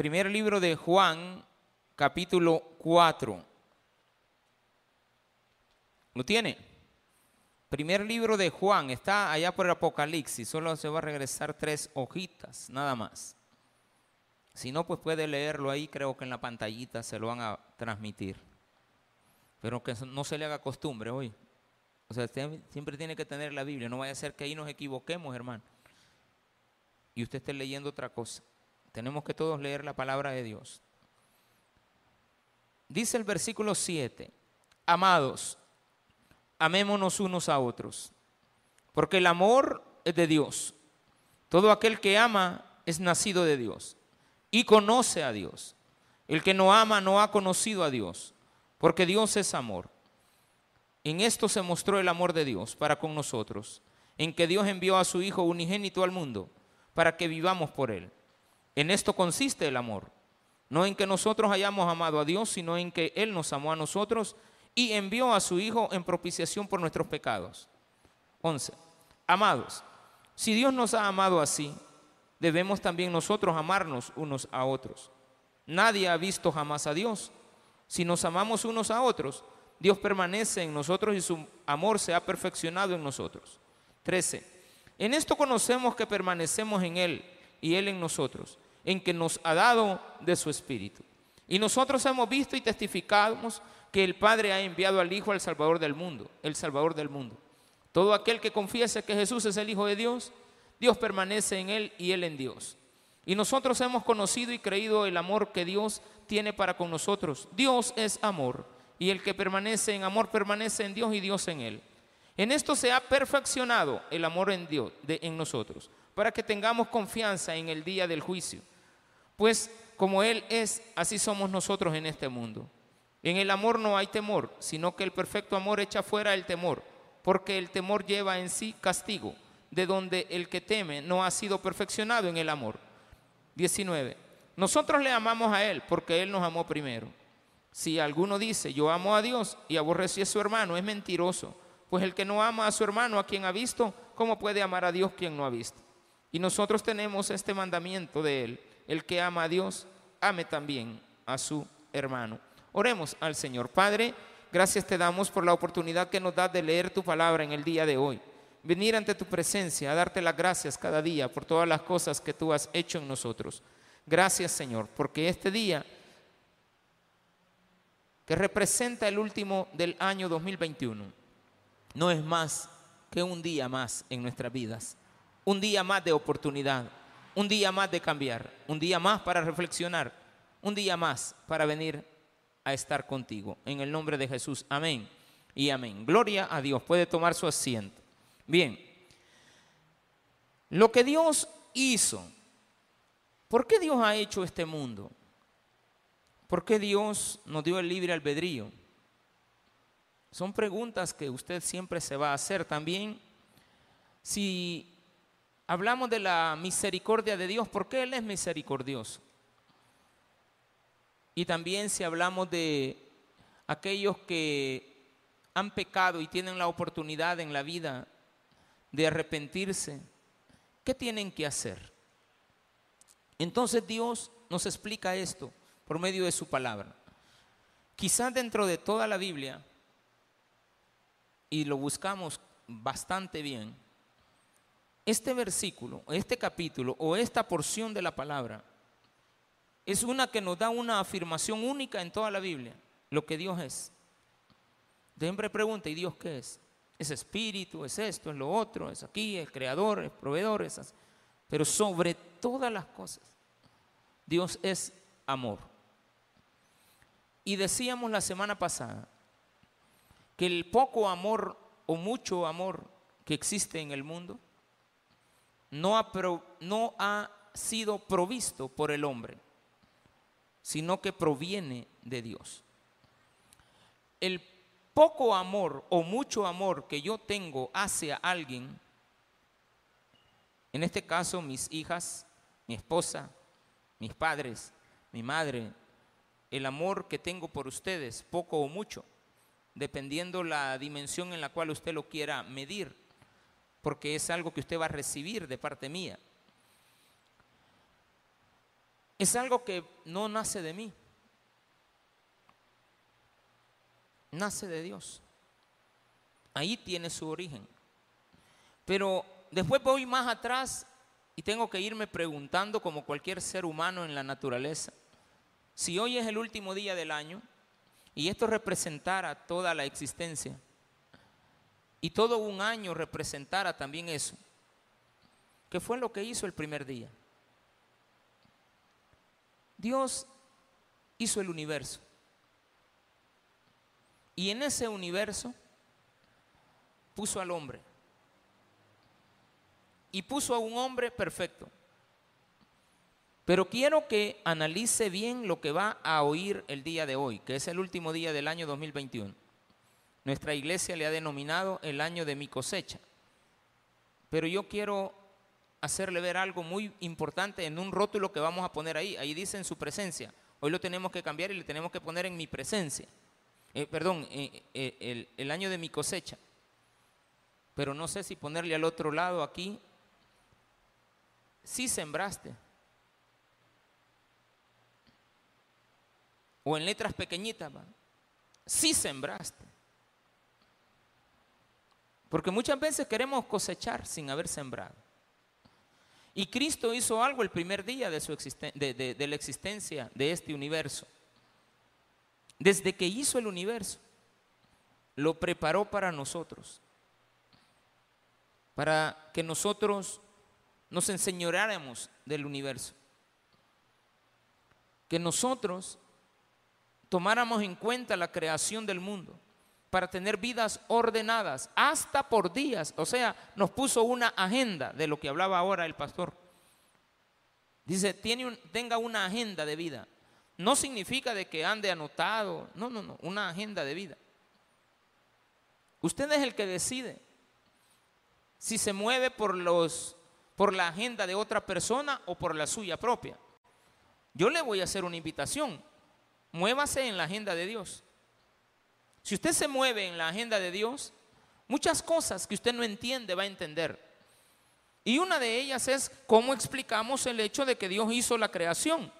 Primer libro de Juan, capítulo 4. ¿Lo tiene? Primer libro de Juan, está allá por el Apocalipsis, solo se va a regresar 3 hojitas, nada más. Si no, pues puede leerlo ahí, creo que en la pantallita se lo van a transmitir. Pero que no se le haga costumbre hoy. O sea, usted siempre tiene que tener la Biblia, no vaya a ser que ahí nos equivoquemos, hermano. Y usted esté leyendo otra cosa. Tenemos que todos leer la palabra de Dios. Dice el versículo 7, amados, amémonos unos a otros, porque el amor es de Dios. Todo aquel que ama es nacido de Dios y conoce a Dios. El que no ama no ha conocido a Dios, porque Dios es amor. En esto se mostró el amor de Dios para con nosotros, en que Dios envió a su Hijo unigénito al mundo para que vivamos por Él. En esto consiste el amor, no en que nosotros hayamos amado a Dios, sino en que Él nos amó a nosotros y envió a su Hijo en propiciación por nuestros pecados. 11. Amados, si Dios nos ha amado así, debemos también nosotros amarnos unos a otros. Nadie ha visto jamás a Dios. Si nos amamos unos a otros, Dios permanece en nosotros y su amor se ha perfeccionado en nosotros. 13. En esto conocemos que permanecemos en Él y Él en nosotros, en que nos ha dado de su Espíritu. Y nosotros hemos visto y testificamos que el Padre ha enviado al Hijo al Salvador del mundo, el Salvador del mundo. Todo aquel que confiese que Jesús es el Hijo de Dios, Dios permanece en Él y Él en Dios. Y nosotros hemos conocido y creído el amor que Dios tiene para con nosotros. Dios es amor. Y el que permanece en amor, permanece en Dios y Dios en él. En esto se ha perfeccionado el amor en Dios, en nosotros, para que tengamos confianza en el día del juicio. Pues como Él es, así somos nosotros en este mundo. En el amor no hay temor, sino que el perfecto amor echa fuera el temor, porque el temor lleva en sí castigo, de donde el que teme no ha sido perfeccionado en el amor. 19. Nosotros le amamos a Él, porque Él nos amó primero. Si alguno dice, yo amo a Dios y aborrecí a su hermano, es mentiroso. Pues el que no ama a su hermano a quien ha visto, ¿cómo puede amar a Dios quien no ha visto? Y nosotros tenemos este mandamiento de Él: el que ama a Dios, ame también a su hermano. Oremos al Señor. Padre, gracias te damos por la oportunidad que nos das de leer tu palabra en el día de hoy. Venir ante tu presencia, a darte las gracias cada día por todas las cosas que tú has hecho en nosotros. Gracias, Señor, porque este día, que representa el último del año 2021. No es más que un día más en nuestras vidas, un día más de oportunidad, un día más de cambiar, un día más para reflexionar, un día más para venir a estar contigo. En el nombre de Jesús, amén y amén. Gloria a Dios. Puede tomar su asiento. Bien, lo que Dios hizo, ¿por qué Dios ha hecho este mundo? ¿Por qué Dios nos dio el libre albedrío? Son preguntas que usted siempre se va a hacer también. Si hablamos de la misericordia de Dios, ¿por qué Él es misericordioso? Y también si hablamos de aquellos que han pecado y tienen la oportunidad en la vida de arrepentirse, ¿qué tienen que hacer? Entonces Dios nos explica esto por medio de su palabra. Quizás dentro de toda la Biblia, y lo buscamos bastante bien, este versículo, este capítulo o esta porción de la palabra es una que nos da una afirmación única en toda la Biblia, lo que Dios es. Siempre pregunta, ¿y Dios qué es? Es espíritu, es esto, es lo otro, es aquí, es creador, es proveedor, es así. Pero sobre todas las cosas, Dios es amor. Y decíamos la semana pasada que el poco amor o mucho amor que existe en el mundo no ha sido provisto por el hombre, sino que proviene de Dios. El poco amor o mucho amor que yo tengo hacia alguien, en este caso mis hijas, mi esposa, mis padres, mi madre, el amor que tengo por ustedes, poco o mucho, dependiendo la dimensión en la cual usted lo quiera medir, porque es algo que usted va a recibir de parte mía. es algo que no nace de mí, nace de Dios. Ahí tiene su origen. Pero después voy más atrás y tengo que irme preguntando, como cualquier ser humano en la naturaleza, si hoy es el último día del año y esto representara toda la existencia y todo un año representara también eso, ¿qué fue lo que hizo el primer día? Dios hizo el universo. Y en ese universo puso al hombre. Y puso a un hombre perfecto. Pero quiero que analice bien lo que va a oír el día de hoy, que es el último día del año 2021. Nuestra iglesia le ha denominado el año de mi cosecha. Pero yo quiero hacerle ver algo muy importante en un rótulo que vamos a poner ahí. Ahí dice en su presencia. Hoy lo tenemos que cambiar y le tenemos que poner en mi presencia. El año de mi cosecha. Pero no sé si ponerle al otro lado aquí. Sí sembraste. O en letras pequeñitas. Sí sembraste. Porque muchas veces queremos cosechar sin haber sembrado. Y Cristo hizo algo el primer día de la existencia de este universo. Desde que hizo el universo, lo preparó para nosotros. Para que nosotros nos enseñoráramos del universo. Que nosotros tomáramos en cuenta la creación del mundo. Para tener vidas ordenadas, hasta por días. O sea, nos puso una agenda de lo que hablaba ahora el pastor. Dice, tenga una agenda de vida. No significa de que ande anotado. No, no, no, una agenda de vida. Usted es el que decide si se mueve por la agenda de otra persona o por la suya propia. Yo le voy a hacer una invitación. Muévase en la agenda de Dios. Si usted se mueve en la agenda de Dios, muchas cosas que usted no entiende va a entender. Y una de ellas es cómo explicamos el hecho de que Dios hizo la creación.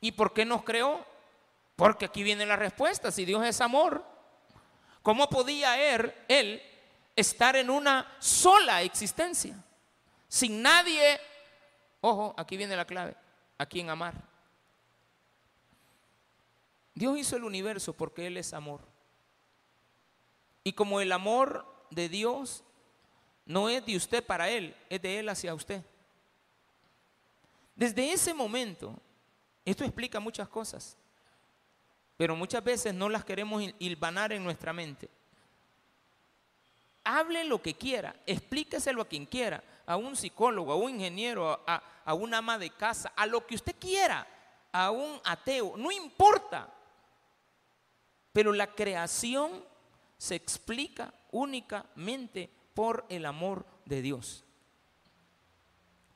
¿Y por qué nos creó? Porque aquí viene la respuesta. Si Dios es amor, ¿cómo podía Él estar en una sola existencia? Sin nadie. Ojo, aquí viene la clave. ¿A quién amar? Dios hizo el universo porque Él es amor. Y como el amor de Dios no es de usted para Él, es de Él hacia usted. Desde ese momento, esto explica muchas cosas, pero muchas veces no las queremos hilvanar en nuestra mente. Hable lo que quiera, explíqueselo a quien quiera, a un psicólogo, a un ingeniero, a una ama de casa, a lo que usted quiera, a un ateo, no importa. Pero la creación se explica únicamente por el amor de Dios.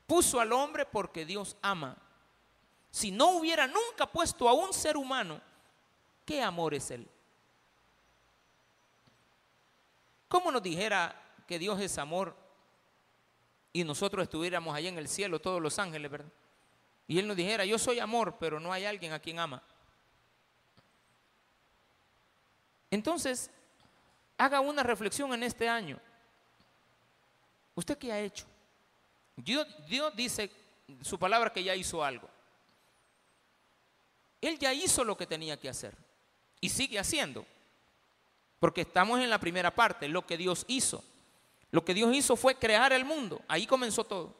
Puso al hombre porque Dios ama. Si no hubiera nunca puesto a un ser humano, ¿qué amor es Él? ¿Cómo nos dijera que Dios es amor y nosotros estuviéramos allá en el cielo, todos los ángeles, verdad? Y Él nos dijera, yo soy amor, pero no hay alguien a quien ama. Entonces, haga una reflexión en este año. ¿Usted qué ha hecho? Dios dice su palabra que ya hizo algo. Él ya hizo lo que tenía que hacer. Y sigue haciendo. Porque estamos en la primera parte, lo que Dios hizo. Lo que Dios hizo fue crear el mundo. Ahí comenzó todo.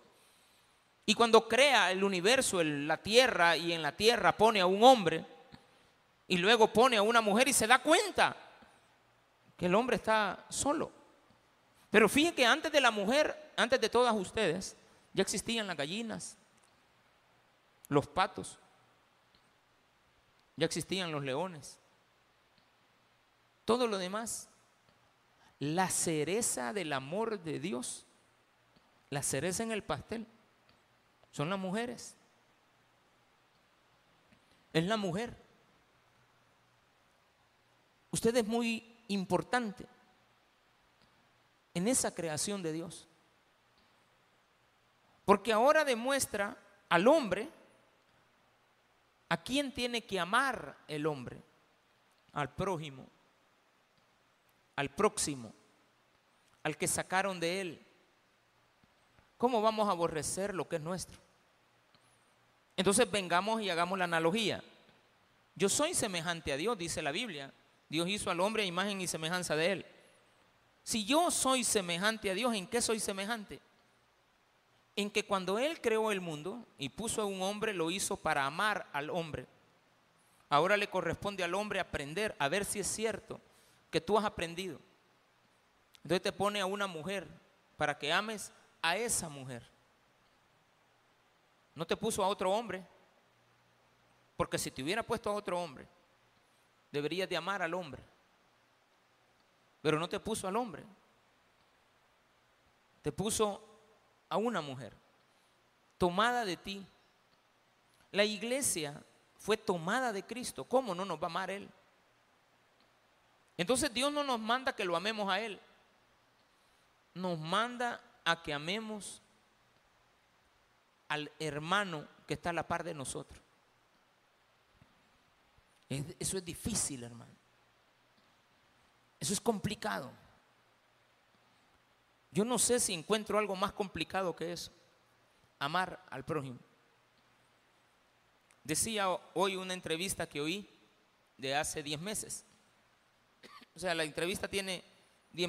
Y cuando crea el universo, la tierra, y en la tierra pone a un hombre y luego pone a una mujer y se da cuenta que el hombre está solo. Pero fíjense que antes de la mujer, antes de todas ustedes, ya existían las gallinas, los patos, ya existían los leones, todo lo demás. La cereza del amor de Dios, la cereza en el pastel, son las mujeres. Es la mujer. Usted es muy importante en esa creación de Dios. Porque ahora demuestra al hombre ¿A quién tiene que amar el hombre? Al prójimo, al próximo, al que sacaron de él. ¿Cómo vamos a aborrecer lo que es nuestro? Entonces vengamos y hagamos la analogía. Yo soy semejante a Dios, dice la Biblia. Dios hizo al hombre a imagen y semejanza de él. Si yo soy semejante a Dios, ¿en qué soy semejante? En que cuando Él creó el mundo y puso a un hombre, lo hizo para amar al hombre. Ahora le corresponde al hombre aprender, a ver si es cierto que tú has aprendido. Entonces te pone a una mujer para que ames a esa mujer. No te puso a otro hombre, porque si te hubiera puesto a otro hombre, deberías de amar al hombre. Pero no te puso al hombre, te puso a una mujer tomada de ti. La iglesia fue tomada de Cristo. ¿Cómo no nos va a amar Él? Entonces Dios no nos manda que lo amemos a Él, nos manda a que amemos al hermano que está a la par de nosotros. Eso es difícil, hermano. Eso es complicado. Yo no sé si encuentro algo más complicado que eso. Amar al prójimo. Decía hoy una entrevista que oí de hace 10 meses. O sea, la entrevista tiene...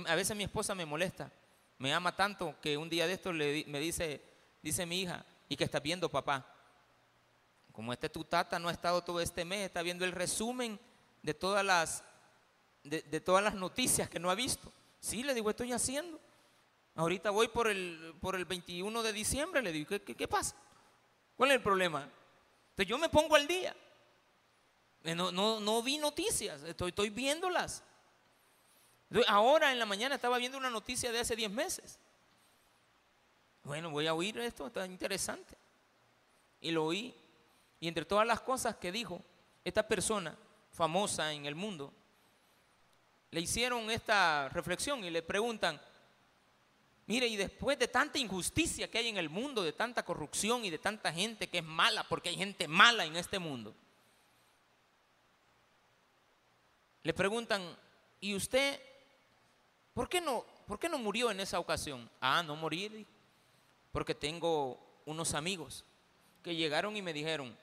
A veces mi esposa me molesta. Me ama tanto que un día de esto me dice mi hija, ¿y qué estás viendo, papá? Como tu tata no ha estado todo este mes, está viendo el resumen de todas las... De todas las noticias que no ha visto. Sí, le digo, estoy haciendo. Ahorita voy por el 21 de diciembre, le digo, ¿qué pasa? ¿Cuál es el problema? Entonces yo me pongo al día. No vi noticias, estoy viéndolas. Entonces, ahora en la mañana estaba viendo una noticia de hace 10 meses. Bueno, voy a oír esto, está interesante. Y lo oí. Y entre todas las cosas que dijo esta persona famosa en el mundo, le hicieron esta reflexión y le preguntan, mire, y después de tanta injusticia que hay en el mundo, de tanta corrupción y de tanta gente que es mala, porque hay gente mala en este mundo, le preguntan, ¿y usted por qué no murió en esa ocasión? Ah, no morí, porque tengo unos amigos que llegaron y me dijeron,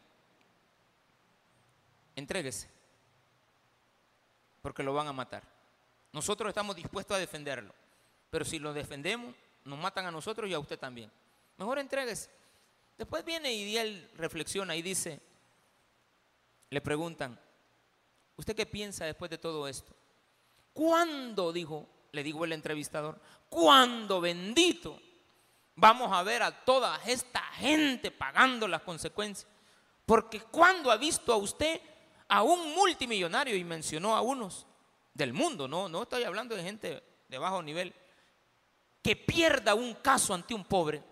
entréguese, porque lo van a matar. Nosotros estamos dispuestos a defenderlo, pero si lo defendemos, nos matan a nosotros y a usted también. Mejor entregues. Después viene y él reflexiona y dice, le preguntan, ¿usted qué piensa después de todo esto? ¿Cuándo, le dijo el entrevistador, cuándo, bendito, vamos a ver a toda esta gente pagando las consecuencias? Porque ¿cuándo ha visto a usted a un multimillonario? Y mencionó a unos del mundo, no estoy hablando de gente de bajo nivel, que pierda un caso ante un pobre.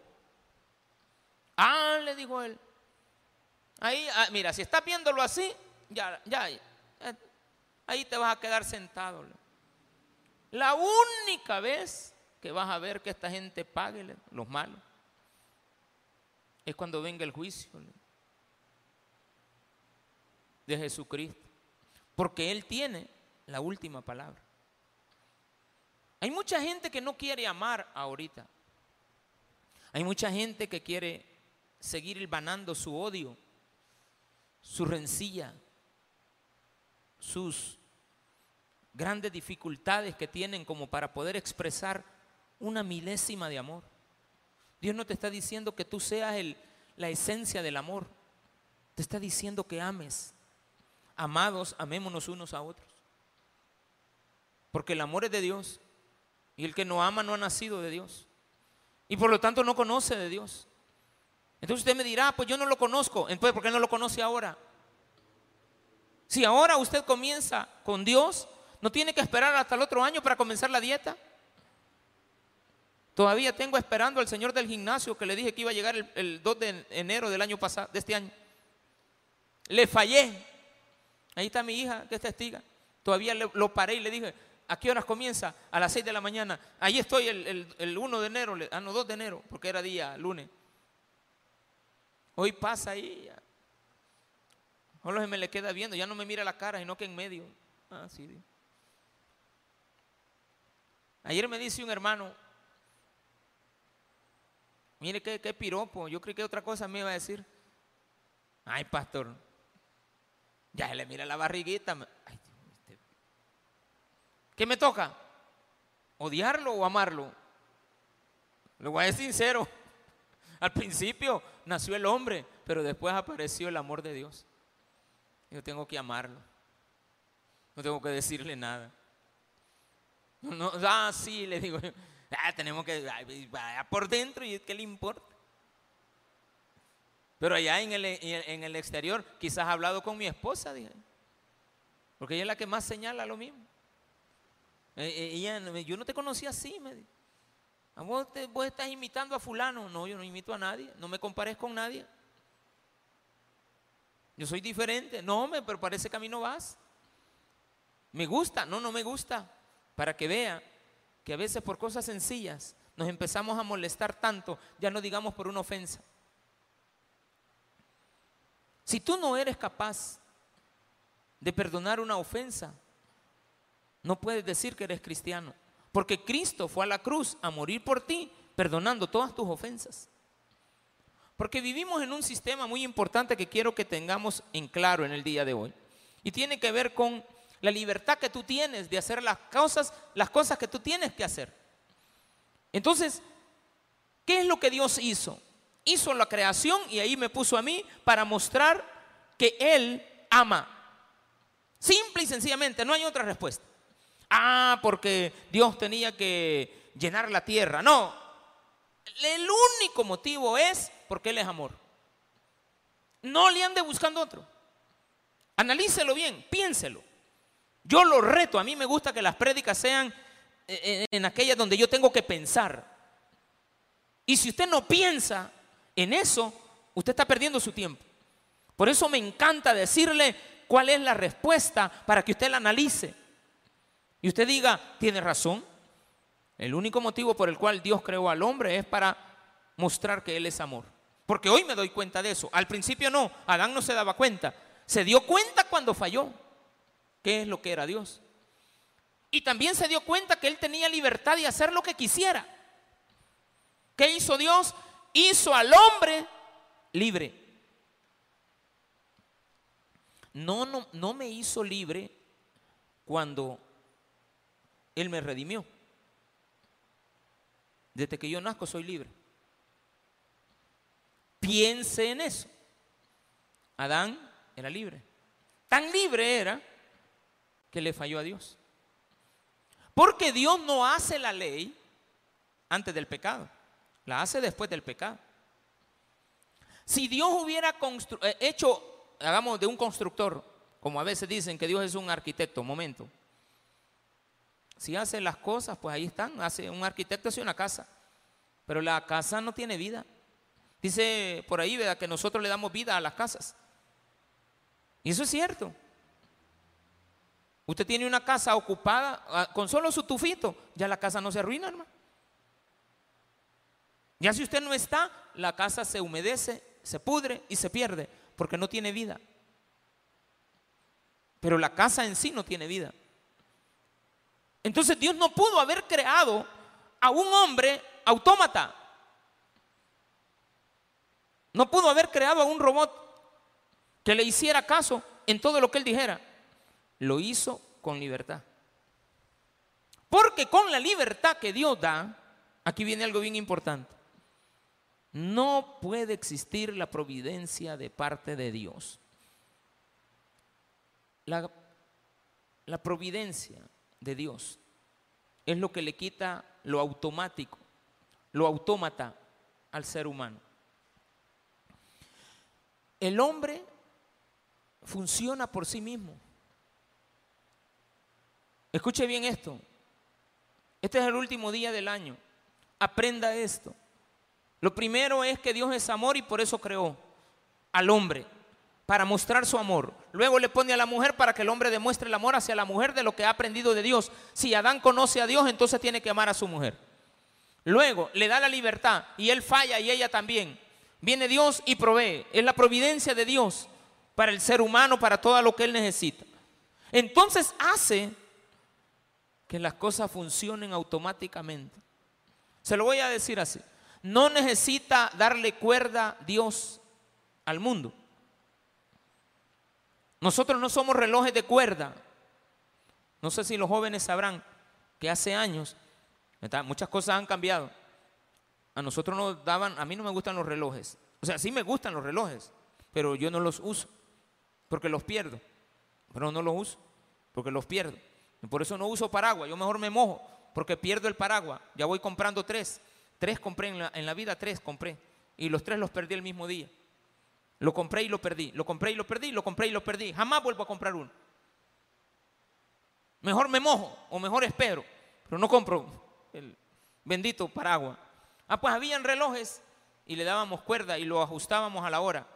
Ah, le dijo él, ahí, mira, si estás viéndolo así, ya ahí te vas a quedar sentado. La única vez que vas a ver que esta gente pague los malos es cuando venga el juicio de Jesucristo, porque Él tiene la última palabra. Hay mucha gente que no quiere amar ahorita. Hay mucha gente que quiere seguir hilvanando su odio, su rencilla, sus grandes dificultades que tienen como para poder expresar una milésima de amor. Dios no te está diciendo que tú seas la esencia del amor. Te está diciendo que ames. Amados, amémonos unos a otros, porque el amor es de Dios, y el que no ama no ha nacido de Dios, y por lo tanto no conoce de Dios. Entonces usted me dirá, pues yo no lo conozco. Entonces, ¿por qué no lo conoce ahora? Si ahora usted comienza con Dios, ¿no tiene que esperar hasta el otro año para comenzar la dieta? Todavía tengo esperando al señor del gimnasio que le dije que iba a llegar el 2 de enero del año pasado, de este año. Le fallé. Ahí está mi hija que es testiga. Todavía lo paré y le dije, ¿a qué horas comienza? A las 6 de la mañana. Ahí estoy el 1 de enero, 2 de enero, porque era día lunes. Hoy pasa ahí. Solo se me le queda viendo, ya no me mira la cara, sino que en medio. Ah, sí, Dios. Ayer me dice un hermano, mire qué piropo, yo creí que otra cosa me iba a decir. Ay, pastor, ya se le mira la barriguita. Ay, Dios. ¿Qué me toca? ¿Odiarlo o amarlo? Lo voy a decir sincero. Al principio nació el hombre, pero después apareció el amor de Dios. Yo tengo que amarlo. No tengo que decirle nada. No, ah, sí, le digo yo. Ah, tenemos que vaya por dentro y ¿qué le importa? Pero allá en el exterior, quizás ha hablado con mi esposa, dije, porque ella es la que más señala lo mismo. Yo no te conocí así, me dijo. ¿Vos estás imitando a fulano? No, yo no imito a nadie, no me compares con nadie. Yo soy diferente. No, hombre, pero para ese camino vas. Me gusta, no me gusta. Para que vea que a veces por cosas sencillas nos empezamos a molestar tanto, ya no digamos por una ofensa. Si tú no eres capaz de perdonar una ofensa, no puedes decir que eres cristiano, porque Cristo fue a la cruz a morir por ti, perdonando todas tus ofensas. Porque vivimos en un sistema muy importante que quiero que tengamos en claro en el día de hoy, y tiene que ver con la libertad que tú tienes de hacer las cosas que tú tienes que hacer. Entonces, ¿qué es lo que Dios hizo? Hizo la creación y ahí me puso a mí para mostrar que Él ama. Simple y sencillamente, no hay otra respuesta. Ah, porque Dios tenía que llenar la tierra. No, el único motivo es porque Él es amor. No le ande buscando otro. Analícelo bien, piénselo. Yo lo reto, a mí me gusta que las prédicas sean en aquellas donde yo tengo que pensar. Y si usted no piensa en eso, usted está perdiendo su tiempo. Por eso me encanta decirle cuál es la respuesta para que usted la analice. Y usted diga, tiene razón. El único motivo por el cual Dios creó al hombre es para mostrar que Él es amor. Porque hoy me doy cuenta de eso. Al principio no, Adán no se daba cuenta. Se dio cuenta cuando falló. ¿Qué es lo que era Dios? Y también se dio cuenta que él tenía libertad de hacer lo que quisiera. ¿Qué hizo Dios? Hizo al hombre libre. No me hizo libre cuando Él me redimió. Desde que yo nazco soy libre. Piense en eso. Adán era libre. Tan libre era que le falló a Dios. Porque Dios no hace la ley antes del pecado, la hace después del pecado. Si Dios hubiera hecho, hagamos de un constructor, como a veces dicen que Dios es un arquitecto, momento. Si hace las cosas, pues ahí están, hace un arquitecto, hace una casa, pero la casa no tiene vida. Dice por ahí, ¿verdad?, que nosotros le damos vida a las casas. Y eso es cierto. Usted tiene una casa ocupada con solo su tufito, ya la casa no se arruina, hermano. Ya si usted no está, la casa se humedece, se pudre y se pierde, porque no tiene vida. Pero la casa en sí no tiene vida. Entonces Dios no pudo haber creado a un hombre autómata. No pudo haber creado a un robot que le hiciera caso en todo lo que él dijera. Lo hizo con libertad. Porque con la libertad que Dios da, aquí viene algo bien importante. No puede existir la providencia de parte de Dios. La providencia de Dios es lo que le quita lo automático, lo autómata al ser humano. El hombre funciona por sí mismo. Escuche bien esto. Este es el último día del año. Aprenda esto. Lo primero es que Dios es amor y por eso creó al hombre, para mostrar su amor. Luego le pone a la mujer para que el hombre demuestre el amor hacia la mujer de lo que ha aprendido de Dios. Si Adán conoce a Dios, entonces tiene que amar a su mujer. Luego le da la libertad y él falla y ella también. Viene Dios y provee. Es la providencia de Dios. para el ser humano, para todo lo que él necesita. Entonces hace que las cosas funcionen automáticamente. Se lo voy a decir así. No necesita darle cuerda Dios al mundo. Nosotros no somos relojes de cuerda. No sé si los jóvenes sabrán que hace años muchas cosas han cambiado. A nosotros nos daban, a mí no me gustan los relojes. O sea, sí me gustan los relojes, pero yo no los uso porque los pierdo. Pero no los uso porque los pierdo. Por eso no uso paraguas, yo mejor me mojo porque pierdo el paraguas. Ya voy comprando tres. Tres compré en la vida, tres compré. Y los tres los perdí el mismo día. Lo compré y lo perdí, lo compré y lo perdí, lo compré y lo perdí. Jamás vuelvo a comprar uno. Mejor me mojo o mejor espero, pero no compro el bendito paraguas. Ah, pues habían relojes y le dábamos cuerda y lo ajustábamos a la hora.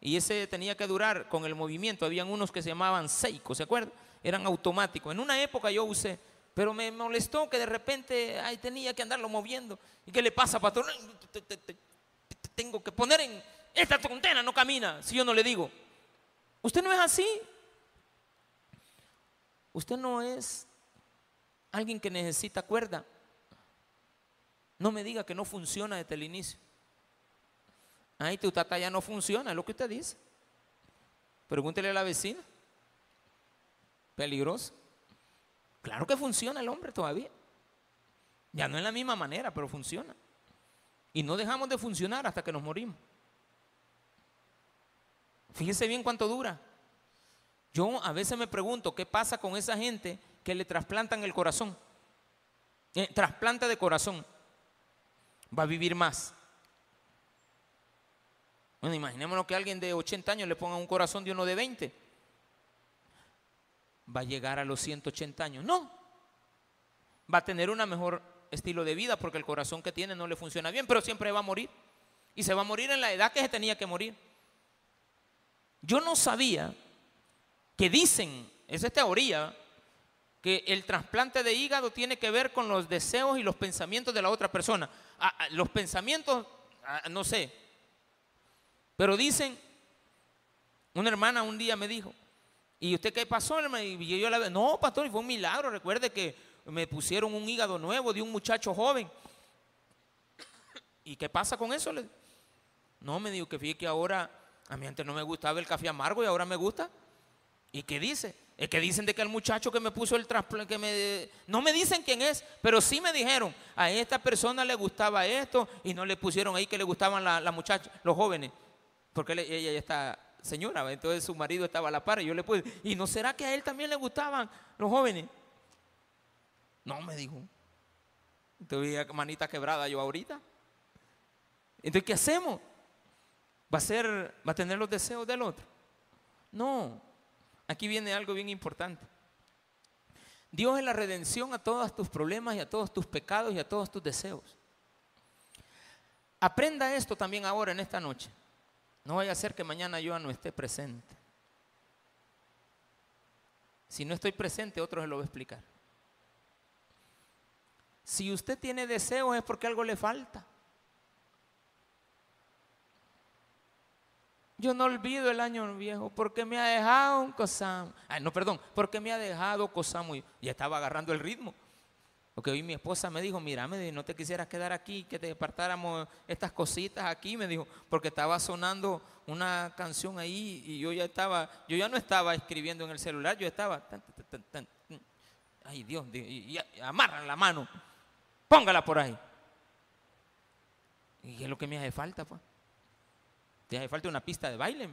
Y ese tenía que durar con el movimiento. Habían unos que se llamaban Seiko, ¿se acuerdan? Eran automáticos. En una época yo usé, pero me molestó que de repente tenía que andarlo moviendo. ¿Y qué le pasa, pastor? Tengo que poner en... Esta tontera no camina si yo no le digo. Usted no es así. Usted no es alguien que necesita cuerda. No me diga que no funciona desde el inicio. Ay, tu tata ya no funciona, es lo que usted dice. Pregúntele a la vecina. Peligroso. Claro que funciona el hombre todavía. Ya no es la misma manera, pero funciona. Y no dejamos de funcionar hasta que nos morimos. Fíjese bien cuánto dura. Yo a veces me pregunto qué pasa con esa gente que le trasplantan el corazón. Trasplanta de corazón. Va a vivir más. Bueno, imaginémonos que alguien de 80 años le ponga un corazón de uno de 20. Va a llegar a los 180 años. No. Va a tener un mejor estilo de vida porque el corazón que tiene no le funciona bien, pero siempre va a morir. Y se va a morir en la edad que se tenía que morir. Yo no sabía que dicen, esa es teoría, que el trasplante de hígado tiene que ver con los deseos y los pensamientos de la otra persona. Los pensamientos, no sé, pero dicen, una hermana un día me dijo, ¿y usted qué pasó, hermano? Y yo la, no, pastor, y fue un milagro, recuerde que me pusieron un hígado nuevo de un muchacho joven. ¿Y qué pasa con eso? No, me dijo que fíjate que ahora... A mí antes no me gustaba el café amargo y ahora me gusta. ¿Y qué dice? Es que dicen de que el muchacho que me puso el trasplante, no me dicen quién es, pero sí me dijeron, a esta persona le gustaba esto y no le pusieron ahí que le gustaban la muchacha, los jóvenes. Porque ella ya está señora, entonces su marido estaba a la par y yo le puse, ¿y no será que a él también le gustaban los jóvenes? No, me dijo. Tuve manita quebrada yo ahorita. Entonces, ¿qué hacemos? ¿Va a tener los deseos del otro? No. Aquí viene algo bien importante. Dios es la redención a todos tus problemas y a todos tus pecados y a todos tus deseos. Aprenda esto también ahora en esta noche. No vaya a ser que mañana yo no esté presente. Si no estoy presente, otro se lo va a explicar. Si usted tiene deseos es porque algo le falta. Yo no olvido el año viejo porque me ha dejado un cosamo. Ay, no, perdón, porque me ha dejado cosamo. Ya estaba agarrando el ritmo. Porque hoy mi esposa me dijo, mira, no te quisieras quedar aquí, que te apartáramos estas cositas aquí, me dijo, porque estaba sonando una canción ahí y yo ya no estaba escribiendo en el celular, yo estaba, ay Dios, y amarran la mano, póngala por ahí. Y es lo que me hace falta, pues. ¿Te hace falta una pista de baile?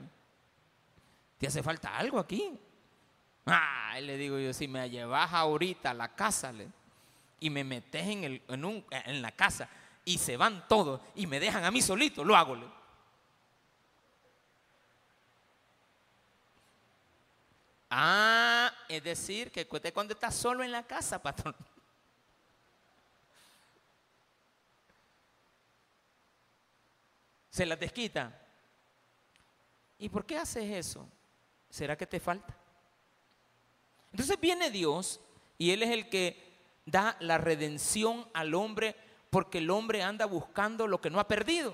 ¿Te hace falta algo aquí? Ah, le digo yo, si me llevas ahorita a la casa y me metes en la casa y se van todos y me dejan a mí solito, lo hago. Ah, es decir, que cuando estás solo en la casa, patrón. Se la desquita. ¿Y por qué haces eso? ¿Será que te falta? Entonces viene Dios y Él es el que da la redención al hombre porque el hombre anda buscando lo que no ha perdido.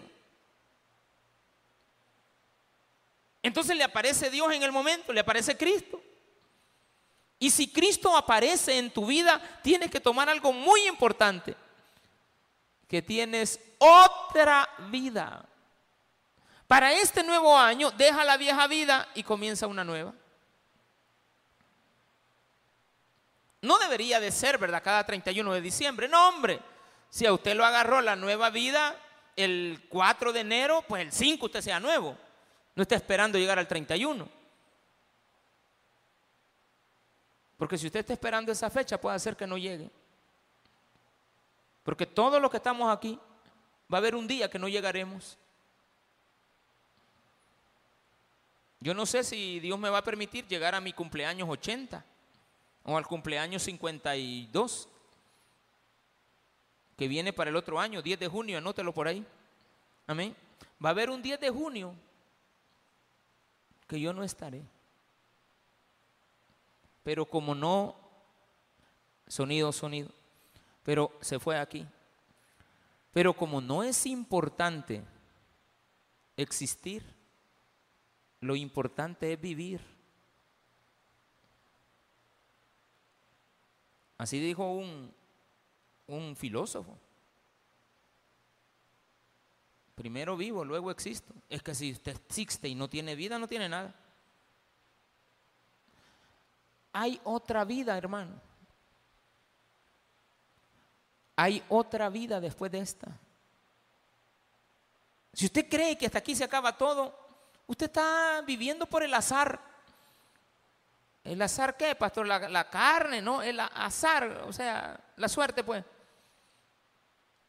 Entonces le aparece Dios en el momento, le aparece Cristo. Y si Cristo aparece en tu vida, tienes que tomar algo muy importante: que tienes otra vida. Para este nuevo año, deja la vieja vida y comienza una nueva. No debería de ser, ¿verdad?, cada 31 de diciembre. No, hombre, si a usted lo agarró la nueva vida el 4 de enero, pues el 5 usted sea nuevo. No está esperando llegar al 31. Porque si usted está esperando esa fecha, puede hacer que no llegue. Porque todos los que estamos aquí, va a haber un día que no llegaremos. Yo no sé si Dios me va a permitir llegar a mi cumpleaños 80. O al cumpleaños 52, que viene para el otro año, 10 de junio, anótelo por ahí. Amén. Va a haber un 10 de junio que yo no estaré. Pero como no, sonido, pero se fue aquí. Pero como no es importante existir, lo importante es vivir. Así dijo un filósofo. Primero vivo, luego existo. Es que si usted existe y no tiene vida, no tiene nada. Hay otra vida, hermano. Hay otra vida después de esta. Si usted cree que hasta aquí se acaba todo, usted está viviendo por el azar. ¿El azar qué, pastor? La carne, ¿no? El azar, o sea, la suerte, pues.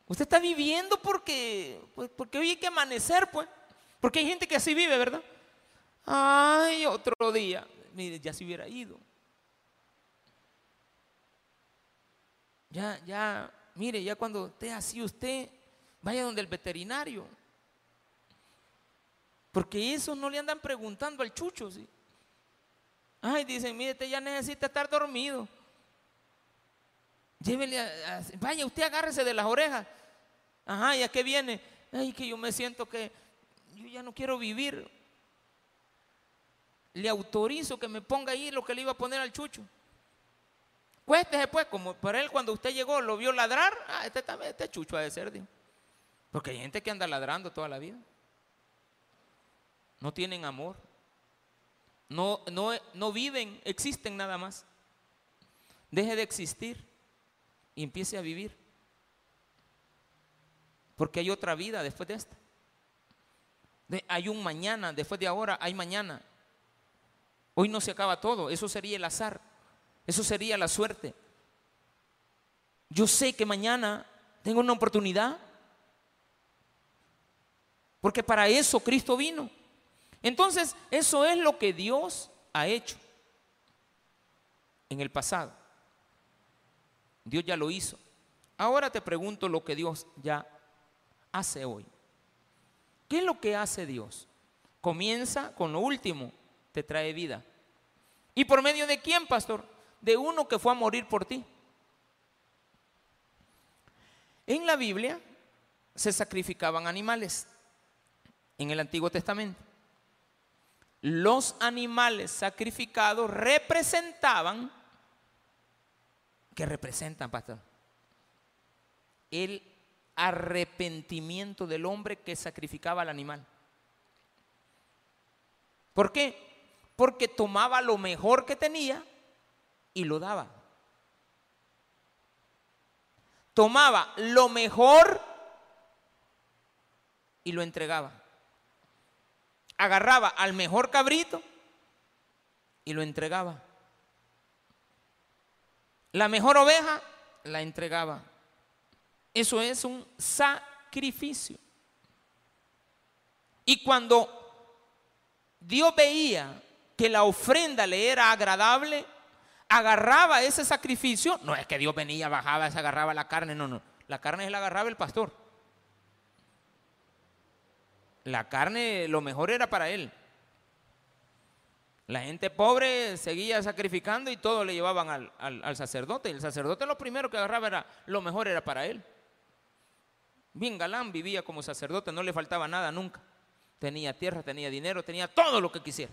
Usted está viviendo porque hoy hay que amanecer, pues. Porque hay gente que así vive, ¿verdad? Ay, otro día. Mire, ya se hubiera ido. Mire, ya cuando esté así usted, vaya donde el veterinario. Porque eso no le andan preguntando al chucho, ¿sí? Ay, dicen, mire, usted ya necesita estar dormido. Llévele, vaya, usted agárrese de las orejas. Ajá, ¿y a qué viene? Ay, que yo me siento que yo ya no quiero vivir. Le autorizo que me ponga ahí lo que le iba a poner al chucho. Cuéntese pues, como para él cuando usted llegó lo vio ladrar. Ah, este chucho ha de ser, dijo. Porque hay gente que anda ladrando toda la vida. No tienen amor. No viven, existen nada más. Deje de existir y empiece a vivir. Porque hay otra vida después de esta. Hay un mañana, después de ahora hay mañana. Hoy no se acaba todo, eso sería el azar, eso sería la suerte. Yo sé que mañana tengo una oportunidad. Porque para eso Cristo vino. Entonces, eso es lo que Dios ha hecho en el pasado. Dios ya lo hizo. Ahora te pregunto lo que Dios ya hace hoy. ¿Qué es lo que hace Dios? Comienza con lo último, te trae vida. ¿Y por medio de quién, pastor? De uno que fue a morir por ti. En la Biblia se sacrificaban animales en el Antiguo Testamento. Los animales sacrificados representaban, ¿qué representan, pastor? El arrepentimiento del hombre que sacrificaba al animal. ¿Por qué? Porque tomaba lo mejor que tenía y lo daba. Tomaba lo mejor y lo entregaba. Agarraba al mejor cabrito y lo entregaba. La mejor oveja la entregaba. Eso es un sacrificio. Y cuando Dios veía que la ofrenda le era agradable, agarraba ese sacrificio. No es que Dios venía, bajaba, se agarraba la carne. No. La carne la agarraba el pastor. La carne lo mejor era para él. La gente pobre seguía sacrificando y todo le llevaban al sacerdote. Y el sacerdote lo primero que agarraba era lo mejor era para él. Bien galán vivía como sacerdote, no le faltaba nada nunca. tenía tierra, tenía dinero, tenía todo lo que quisiera.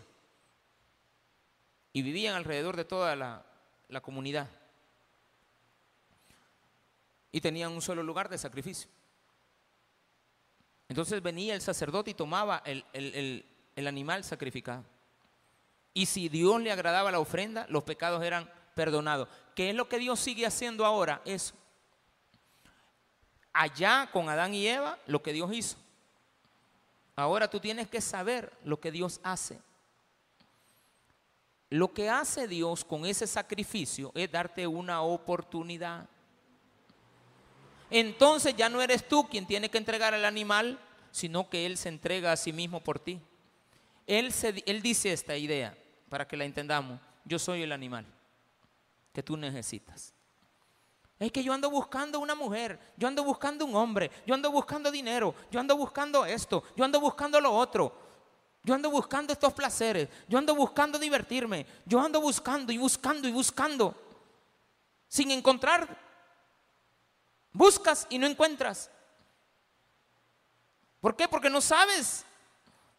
Y vivían alrededor de toda la comunidad. Y tenían un solo lugar de sacrificio. Entonces venía el sacerdote y tomaba el animal sacrificado. Y si Dios le agradaba la ofrenda, los pecados eran perdonados. ¿Qué es lo que Dios sigue haciendo ahora? Eso. Allá con Adán y Eva, lo que Dios hizo. Ahora tú tienes que saber lo que Dios hace. Lo que hace Dios con ese sacrificio es darte una oportunidad. Entonces ya no eres tú quien tiene que entregar al animal, sino que Él se entrega a sí mismo por ti. Él dice esta idea, para que la entendamos: yo soy el animal que tú necesitas. Es que yo ando buscando una mujer, yo ando buscando un hombre, yo ando buscando dinero, yo ando buscando esto, yo ando buscando lo otro, yo ando buscando estos placeres, yo ando buscando divertirme, yo ando buscando y buscando y buscando, sin encontrar. Buscas y no encuentras. ¿Por qué? Porque no sabes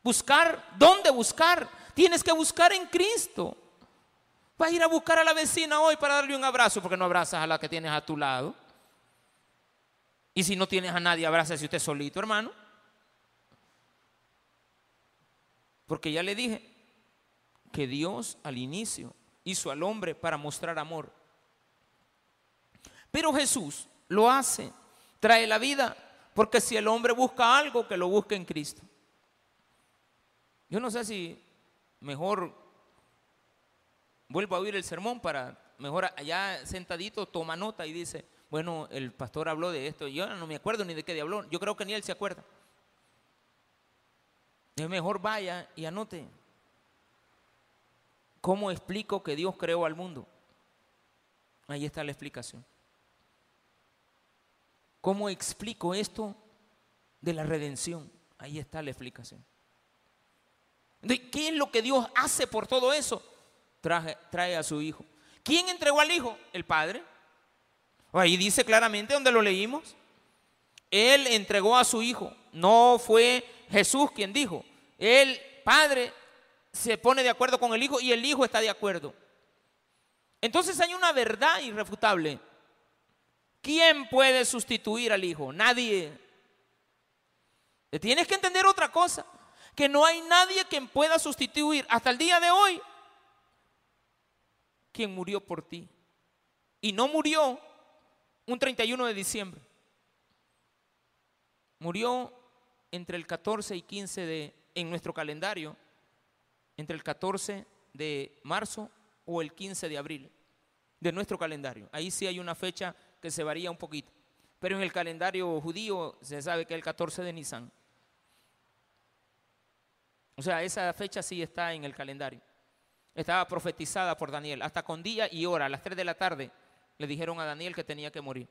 buscar, dónde buscar. Tienes que buscar en Cristo. Vas a ir a buscar a la vecina hoy para darle un abrazo, porque no abrazas a la que tienes a tu lado. Y si no tienes a nadie, abrázase usted solito, hermano. Porque ya le dije que Dios al inicio hizo al hombre para mostrar amor. Pero Jesús lo hace, trae la vida, porque si el hombre busca algo, que lo busque en Cristo. Yo no sé si mejor vuelvo a oír el sermón para mejor allá sentadito toma nota y dice: bueno, el pastor habló de esto, yo no me acuerdo ni de qué habló, yo creo que ni él se acuerda. Es mejor vaya y anote. ¿Cómo explico que Dios creó al mundo? Ahí está la explicación. ¿Cómo explico esto de la redención? Ahí está la explicación. ¿Qué es lo que Dios hace por todo eso? Trae a su hijo. ¿Quién entregó al hijo? El Padre. Ahí dice claramente donde lo leímos. Él entregó a su hijo. No fue Jesús quien dijo. El Padre se pone de acuerdo con el hijo y el hijo está de acuerdo. Entonces hay una verdad irrefutable. ¿Quién puede sustituir al hijo? Nadie. Tienes que entender otra cosa, que no hay nadie quien pueda sustituir hasta el día de hoy quien murió por ti. Y no murió un 31 de diciembre. Murió entre el 14 y 15 en nuestro calendario, entre el 14 de marzo o el 15 de abril de nuestro calendario. Ahí sí hay una fecha que se varía un poquito, pero en el calendario judío se sabe que es el 14 de Nisan. O sea, esa fecha sí está en el calendario. Estaba profetizada por Daniel, hasta con día y hora. A las 3 de la tarde le dijeron a Daniel que tenía que morir.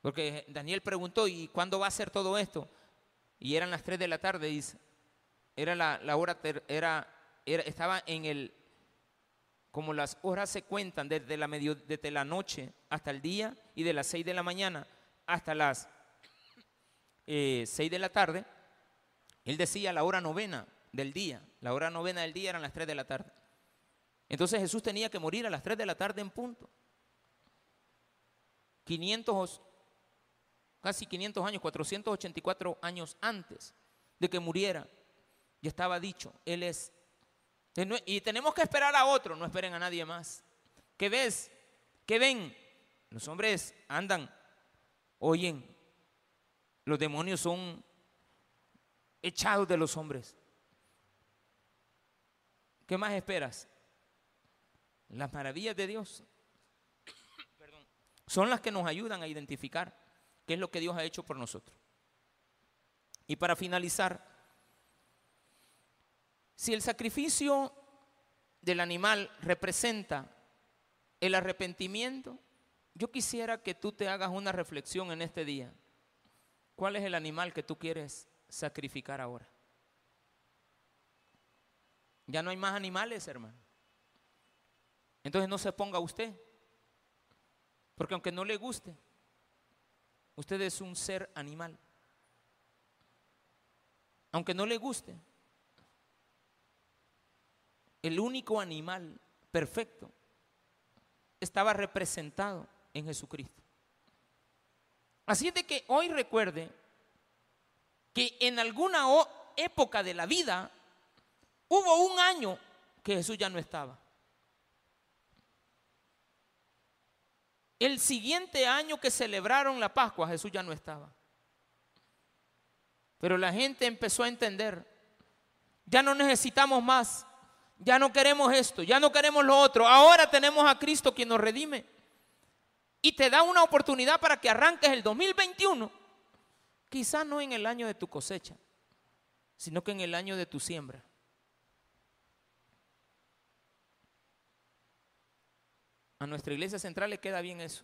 Porque Daniel preguntó: ¿y cuándo va a ser todo esto? Y eran las 3 de la tarde, dice. Era la hora, estaba en el, como las horas se cuentan desde la noche hasta el día, y de las 6 de la mañana hasta las 6 de la tarde. Él decía la hora novena del día. La hora novena del día eran las 3 de la tarde. Entonces Jesús tenía que morir a las 3 de la tarde en punto. 500, casi 500 años, 484 años antes de que muriera, ya estaba dicho: Él es. Y tenemos que esperar a otro, no esperen a nadie más. ¿Qué ves? ¿Qué ven? Los hombres andan, oyen, los demonios son echados de los hombres. ¿Qué más esperas? Las maravillas de Dios son las que nos ayudan a identificar qué es lo que Dios ha hecho por nosotros. Y para finalizar, si el sacrificio del animal representa el arrepentimiento, yo quisiera que tú te hagas una reflexión en este día. ¿Cuál es el animal que tú quieres sacrificar ahora? Ya no hay más animales, hermano. Entonces no se ponga usted, porque aunque no le guste, usted es un ser animal. aunque no le guste. El único animal perfecto estaba representado en Jesucristo. Así es de que hoy recuerde que en alguna época de la vida hubo un año que Jesús ya no estaba. El siguiente año que celebraron la Pascua, Jesús ya no estaba. Pero la gente empezó a entender: ya no necesitamos más, ya no queremos esto, ya no queremos lo otro. Ahora tenemos a Cristo, quien nos redime, y te da una oportunidad para que arranques el 2021. Quizás no en el año de tu cosecha, sino que en el año de tu siembra. A nuestra iglesia central le queda bien eso,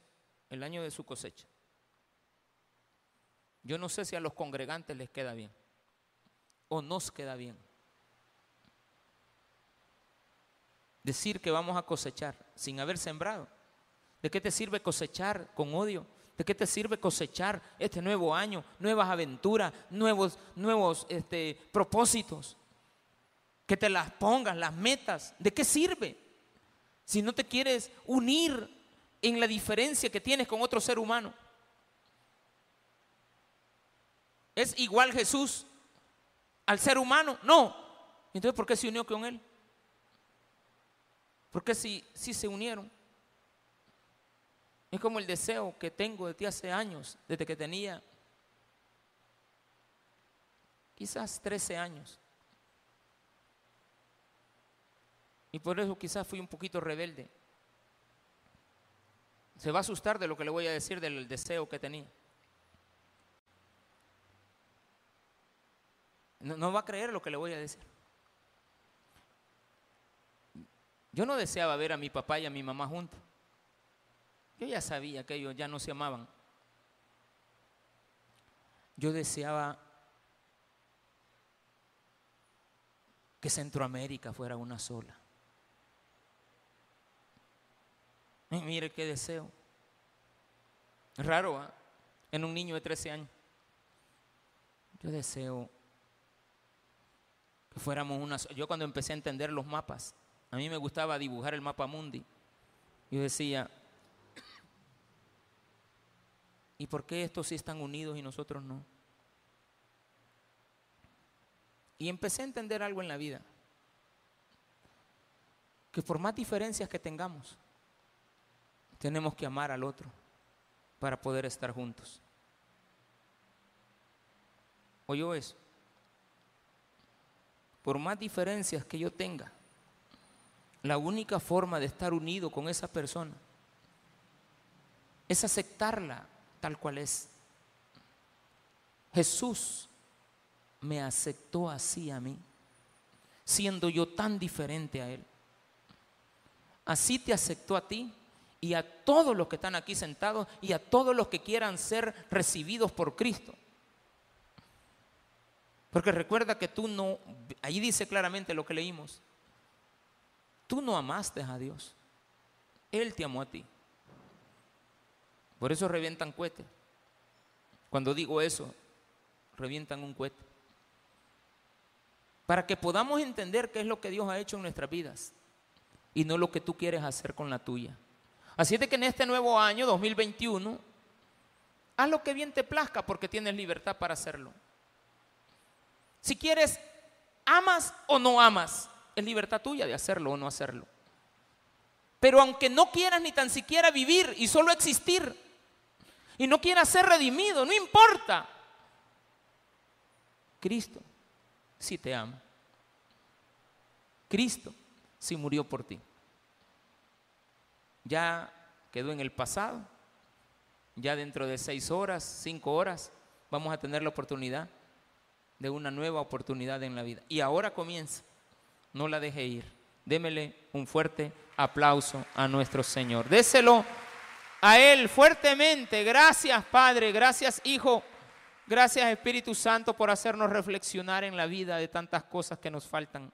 el año de su cosecha. Yo no sé si a los congregantes les queda bien o nos queda bien decir que vamos a cosechar sin haber sembrado. ¿De qué te sirve cosechar con odio? ¿De qué te sirve cosechar este nuevo año, nuevas aventuras, nuevos propósitos? Que te las pongas, las metas. ¿De qué sirve si no te quieres unir en la diferencia que tienes con otro ser humano? ¿Es igual Jesús al ser humano? No. Entonces, ¿por qué se unió con él? Porque si se unieron. Es como el deseo que tengo de ti hace años, desde que tenía quizás 13 años. Y por eso quizás fui un poquito rebelde. Se va a asustar de lo que le voy a decir del deseo que tenía. No va a creer lo que le voy a decir. Yo no deseaba ver a mi papá y a mi mamá juntos. Yo ya sabía que ellos ya no se amaban. Yo deseaba que Centroamérica fuera una sola. Y mire qué deseo. Raro, ¿eh? En un niño de 13 años. Yo deseo que fuéramos una sola. Yo cuando empecé a entender los mapas, a mí me gustaba dibujar el mapa mundi. Yo decía, ¿y por qué estos sí están unidos y nosotros no? Y empecé a entender algo en la vida. Que por más diferencias que tengamos, tenemos que amar al otro para poder estar juntos. ¿Oyó eso? Por más diferencias que yo tenga, la única forma de estar unido con esa persona es aceptarla tal cual es. Jesús me aceptó así a mí, siendo yo tan diferente a él. Así te aceptó a ti y a todos los que están aquí sentados y a todos los que quieran ser recibidos por Cristo. Porque recuerda que tú no, ahí dice claramente lo que leímos, tú no amaste a Dios, él te amó a ti. Por eso revientan cohetes. Cuando digo eso, revientan un cohete. Para que podamos entender qué es lo que Dios ha hecho en nuestras vidas y no lo que tú quieres hacer con la tuya. Así es de que en este nuevo año, 2021, haz lo que bien te plazca porque tienes libertad para hacerlo. Si quieres, amas o no amas. Es libertad tuya de hacerlo o no hacerlo. Pero aunque no quieras ni tan siquiera vivir y solo existir, y no quieras ser redimido, no importa. Cristo sí te ama. Cristo sí murió por ti. Ya quedó en el pasado. Ya dentro de 6 horas, 5 horas, vamos a tener la oportunidad de una nueva oportunidad en la vida. Y ahora comienza. No la deje ir. Démele un fuerte aplauso a nuestro Señor. Déselo a él fuertemente. Gracias, Padre. Gracias, Hijo. Gracias, Espíritu Santo, por hacernos reflexionar en la vida de tantas cosas que nos faltan.